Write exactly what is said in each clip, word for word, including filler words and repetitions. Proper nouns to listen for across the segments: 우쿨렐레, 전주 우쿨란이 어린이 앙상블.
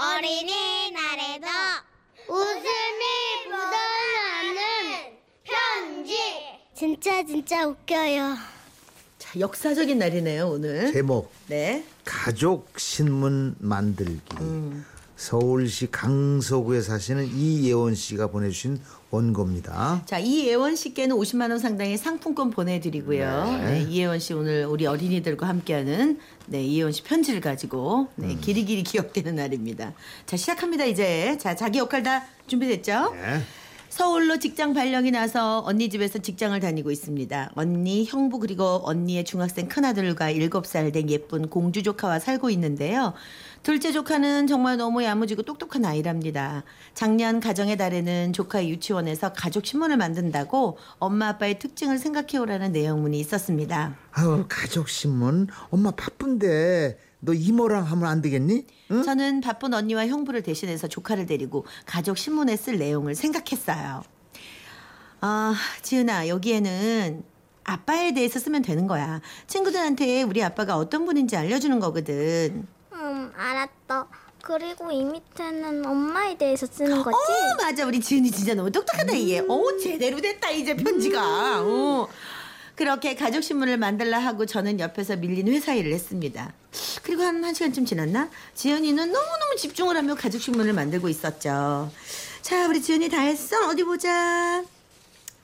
어린이날에도 웃음이 묻어나는 편지. 진짜 진짜 웃겨요. 자, 역사적인 날이네요 오늘. 제목 네, 가족 신문 만들기. 음. 서울시 강서구에 사시는 이예원 씨가 보내주신 원고입니다. 자, 이예원 씨께는 오십만 원 상당의 상품권 보내드리고요. 네. 네, 이예원 씨 오늘 우리 어린이들과 함께하는 네, 이예원 씨 편지를 가지고 네, 음. 길이길이 기억되는 날입니다. 자, 시작합니다 이제. 자, 자기 역할 다 준비됐죠? 네. 서울로 직장 발령이 나서 언니 집에서 직장을 다니고 있습니다. 언니, 형부 그리고 언니의 중학생 큰아들과 일곱 살 된 예쁜 공주 조카와 살고 있는데요. 둘째 조카는 정말 너무 야무지고 똑똑한 아이랍니다. 작년 가정의 달에는 조카의 유치원에서 가족 신문을 만든다고 엄마 아빠의 특징을 생각해오라는 내용문이 있었습니다. 아우, 가족 신문? 엄마 바쁜데 너 이모랑 하면 안 되겠니? 응? 저는 바쁜 언니와 형부를 대신해서 조카를 데리고 가족 신문에 쓸 내용을 생각했어요. 아, 지은아, 여기에는 아빠에 대해서 쓰면 되는 거야. 친구들한테 우리 아빠가 어떤 분인지 알려주는 거거든. 음, 알았어. 그리고 이 밑에는 엄마에 대해서 쓰는 거지? 어, 맞아. 우리 지은이 진짜 너무 똑똑하다, 음. 얘. 어, 제대로 됐다, 이제 편지가. 음. 어. 그렇게 가족신문을 만들라 하고 저는 옆에서 밀린 회사 일을 했습니다. 그리고 한, 한 시간쯤 지났나? 지은이는 너무너무 집중을 하며 가족신문을 만들고 있었죠. 자, 우리 지은이 다 했어? 어디 보자.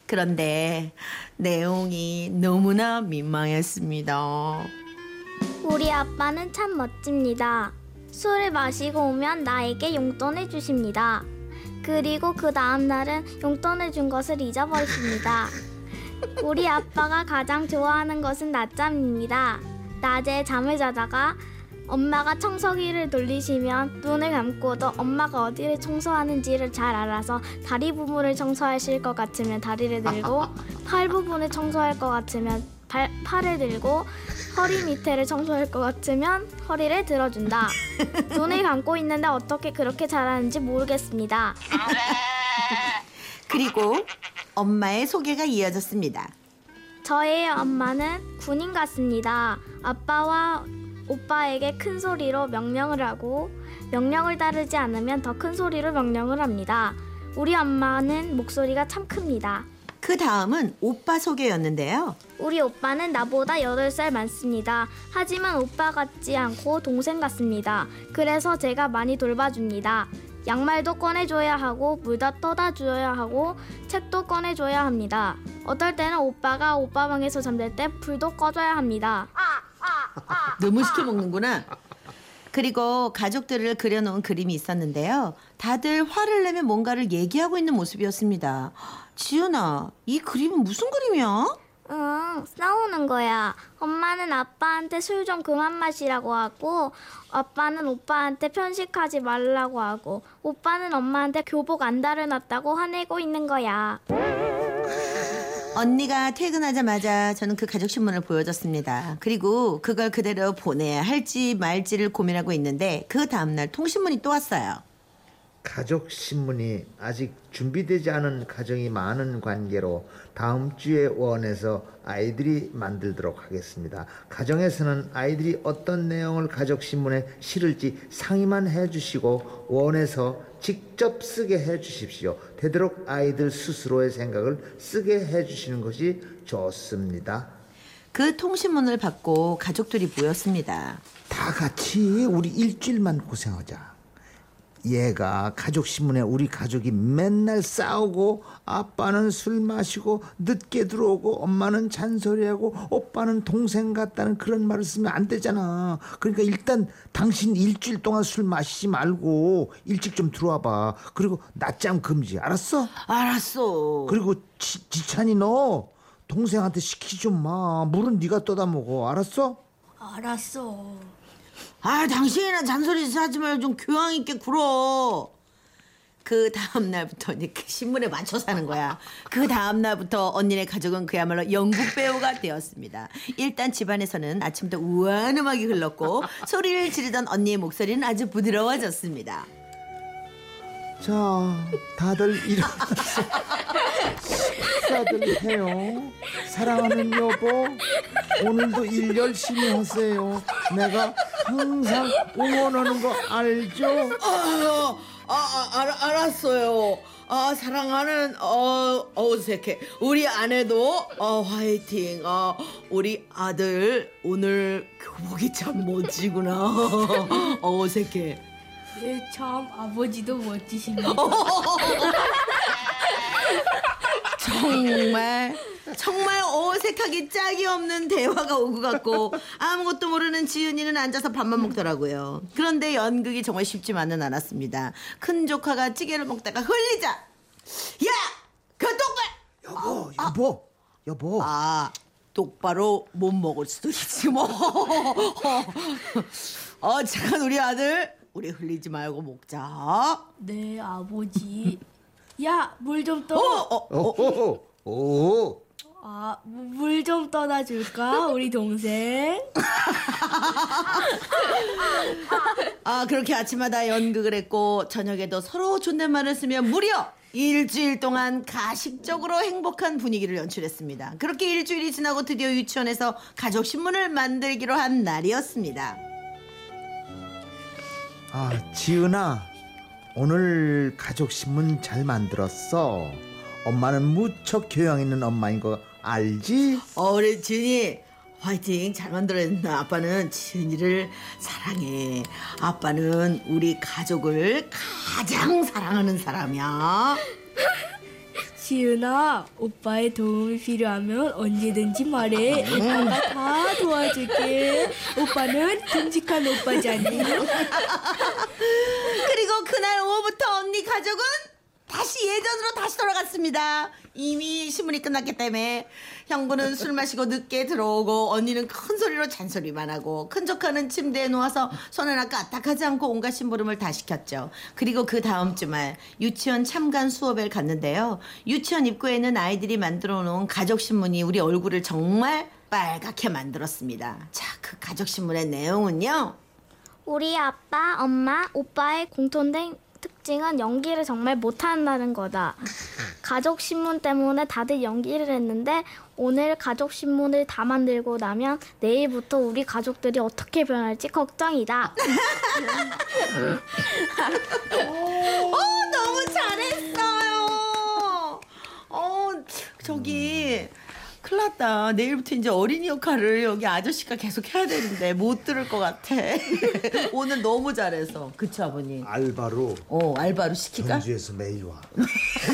그런데 내용이 너무나 민망했습니다. 우리 아빠는 참 멋집니다. 술을 마시고 오면 나에게 용돈을 주십니다. 그리고 그 다음 날은 용돈을 준 것을 잊어버립니다. 우리 아빠가 가장 좋아하는 것은 낮잠입니다. 낮에 잠을 자다가 엄마가 청소기를 돌리시면 눈을 감고도 엄마가 어디를 청소하는지를 잘 알아서 다리 부분을 청소하실 것 같으면 다리를 들고, 팔 부분을 청소할 것 같으면 발, 팔을 들고, 허리 밑에를 청소할 것 같으면 허리를 들어준다. 눈을 감고 있는데 어떻게 그렇게 잘하는지 모르겠습니다. 그리고 엄마의 소개가 이어졌습니다. 저의 엄마는 군인 같습니다. 아빠와 오빠에게 큰 소리로 명령을 하고, 명령을 따르지 않으면 더 큰 소리로 명령을 합니다. 우리 엄마는 목소리가 참 큽니다. 그 다음은 오빠 소개였는데요. 우리 오빠는 나보다 여덟 살 많습니다. 하지만 오빠 같지 않고 동생 같습니다. 그래서 제가 많이 돌봐줍니다. 양말도 꺼내줘야 하고, 물도 떠다줘야 하고, 책도 꺼내줘야 합니다. 어떨 때는 오빠가 오빠 방에서 잠들 때 불도 꺼줘야 합니다. 너무 시켜먹는구나. 그리고 가족들을 그려놓은 그림이 있었는데요. 다들 화를 내며 뭔가를 얘기하고 있는 모습이었습니다. 지은아, 이 그림은 무슨 그림이야? 응, 싸우는 거야. 엄마는 아빠한테 술 좀 그만 마시라고 하고, 아빠는 오빠한테 편식하지 말라고 하고, 오빠는 엄마한테 교복 안 달아놨다고 화내고 있는 거야. 언니가 퇴근하자마자 저는 그 가족신문을 보여줬습니다. 그리고 그걸 그대로 보내야 할지 말지를 고민하고 있는데 그 다음날 통신문이 또 왔어요. 가족신문이 아직 준비되지 않은 가정이 많은 관계로 다음 주에 원해서 아이들이 만들도록 하겠습니다. 가정에서는 아이들이 어떤 내용을 가족신문에 실을지 상의만 해주시고 원해서 직접 쓰게 해주십시오. 되도록 아이들 스스로의 생각을 쓰게 해주시는 것이 좋습니다. 그 통신문을 받고 가족들이 모였습니다. 다 같이 우리 일주일만 고생하자. 얘가 가족신문에 우리 가족이 맨날 싸우고, 아빠는 술 마시고 늦게 들어오고, 엄마는 잔소리하고, 오빠는 동생 같다는 그런 말을 쓰면 안 되잖아. 그러니까 일단 당신 일주일 동안 술 마시지 말고 일찍 좀 들어와 봐. 그리고 낮잠 금지. 알았어? 알았어. 그리고 지, 지찬이 너 동생한테 시키지 좀 마. 물은 네가 떠다 먹어. 알았어? 알았어. 아, 당신이나 잔소리 하지 말고 좀 교양 있게 굴어. 그 다음 날부터 이제 신문에 맞춰 사는 거야. 그 다음 날부터 언니네 가족은 그야말로 연극 배우가 되었습니다. 일단 집안에서는 아침부터 우아한 음악이 흘렀고 소리를 지르던 언니의 목소리는 아주 부드러워졌습니다. 자, 다들 일어나서 식사들 해요. 사랑하는 여보, 오늘도 일 열심히 하세요. 내가 항상 응원하는 거 알죠? 아, 아, 아 알, 알았어요. 아, 사랑하는 어, 어색해. 우리 아내도 어, 화이팅. 어, 우리 아들 오늘 교복이 참 멋지구나. 어, 어색해. 예, 참 아버지도 멋지십니다. 정말 정말 어색하게 짝이 없는 대화가 오고 갔고 아무것도 모르는 지은이는 앉아서 밥만 먹더라고요. 그런데 연극이 정말 쉽지만은 않았습니다. 큰 조카가 찌개를 먹다가 흘리자, 야! 그 똑바로! 여보, 아, 여보, 아, 여보. 아, 똑바로 못 먹을 수도 있지 뭐. 어, 잠깐 우리 아들, 우리 흘리지 말고 먹자. 네, 아버지. 야, 물 좀 떠. 어, 어, 어, 어, 어. 아, 물 좀 떠다 줄까, 우리 동생? 아, 그렇게 아침마다 연극을 했고 저녁에도 서로 존댓말을 쓰며 무려 일주일 동안 가식적으로 행복한 분위기를 연출했습니다. 그렇게 일주일이 지나고 드디어 유치원에서 가족 신문을 만들기로 한 날이었습니다. 아, 지은아, 오늘 가족 신문 잘 만들었어. 엄마는 무척 교양 있는 엄마인 거 알지? 어, 우리 지은이 화이팅. 잘 만들어냈나. 아빠는 지은이를 사랑해. 아빠는 우리 가족을 가장 사랑하는 사람이야. 지은아, 오빠의 도움이 필요하면 언제든지 말해. 오빠가 다 도와줄게. 오빠는 듬직한 오빠잖니. 그리고 그날 오후부터 언니 가족은 다시 예전으로 다시 돌아갔습니다. 이미 신문이 끝났기 때문에 형부는 술 마시고 늦게 들어오고 언니는 큰 소리로 잔소리만 하고 큰 조카는 침대에 누워서 손 하나 까딱하지 않고 온갖 심부름을 다 시켰죠. 그리고 그 다음 주말 유치원 참관 수업에 갔는데요. 유치원 입구에는 아이들이 만들어놓은 가족신문이 우리 얼굴을 정말 빨갛게 만들었습니다. 자, 그 가족신문의 내용은요. 우리 아빠, 엄마, 오빠의 공통된 특징은 연기를 정말 못한다는 거다. 가족신문 때문에 다들 연기를 했는데 오늘 가족신문을 다 만들고 나면 내일부터 우리 가족들이 어떻게 변할지 걱정이다. 오, 너무 잘했어요. 어, 저기 큰일 났다. 내일부터 이제 어린이 역할을 여기 아저씨가 계속 해야 되는데 못 들을 것 같아. 오늘 너무 잘해서. 그쵸, 아버님? 알바로. 어, 알바로 시킬까? 전주에서 매일 와.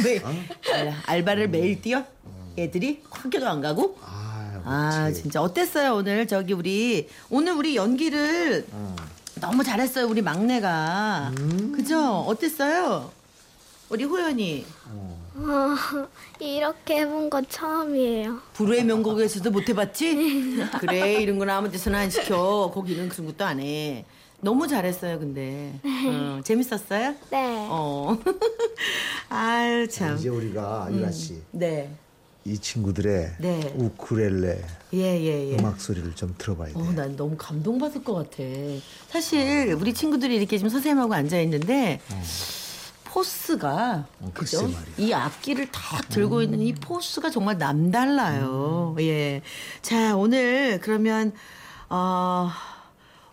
매일. 어? 알바를 음. 매일 뛰어? 음. 애들이? 학교도 안 가고? 아, 아, 진짜. 어땠어요, 오늘? 저기 우리. 오늘 우리 연기를 음. 너무 잘했어요, 우리 막내가. 음. 그죠? 어땠어요? 우리 호연이. 어. 어, 이렇게 해본 건 처음이에요. 불후의 명곡에서도 못 해봤지? 그래, 이런 건 아무 데서나 안 시켜. 거기 이런 것도 안 해. 너무 잘했어요, 근데. 어, 재밌었어요? 네. 어. 아유, 참. 이제 우리가, 유라 씨. 음, 네. 이 친구들의 네. 우쿨렐레 예, 예, 예. 음악 소리를 좀 들어봐야 돼. 어, 난 너무 감동받을 것 같아. 사실 우리 친구들이 이렇게 지금 선생님하고 앉아있는데 음. 포스가 어, 그죠? 이 악기를 탁 들고 음. 있는 이 포스가 정말 남달라요. 음. 예, 자, 오늘 그러면 어,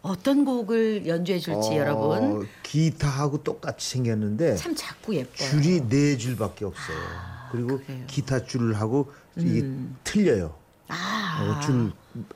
어떤 곡을 연주해 줄지 어, 여러분. 기타하고 똑같이 생겼는데 참 작고 예뻐요. 줄이 네 줄밖에 없어요. 아, 그리고 그래요. 기타 줄하고 이게 음. 틀려요. 아, 어, 줄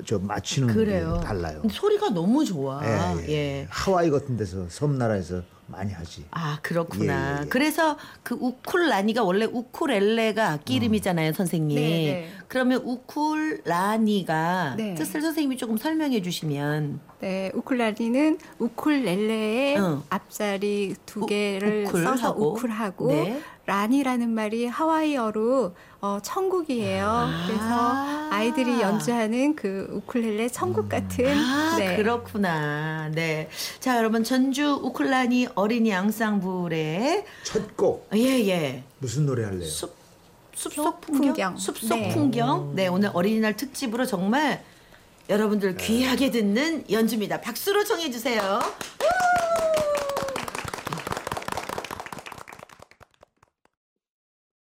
저 맞추는 게 달라요. 소리가 너무 좋아. 예, 예. 예. 하와이 같은 데서 섬나라에서 많이 하지. 아, 그렇구나. 예, 예. 그래서 그 우쿨란이가 원래 우쿨렐레가 악기 이름이잖아요, 음. 선생님. 네, 네. 그러면 우쿨란이가 네. 뜻을 선생님이 조금 설명해 주시면. 네, 우쿨란이는 우쿨렐레의 어. 앞자리 두 개를 우쿨 써서 하고. 우쿨하고 네. 란이라는 말이 하와이어로 어, 천국이에요. 아. 그래서 아이들이 연주하는 그 우쿨렐레 천국 음. 같은. 아, 네. 그렇구나. 네. 자, 여러분, 전주 우쿨란이 어린이 앙상블의 첫 곡. 예예. 예. 무슨 노래 할래요? 숲, 숲속 풍경. 풍경. 숲속 네. 풍경. 네, 오늘 어린이날 특집으로 정말 여러분들 귀하게 듣는 연주입니다. 박수로 청해 주세요.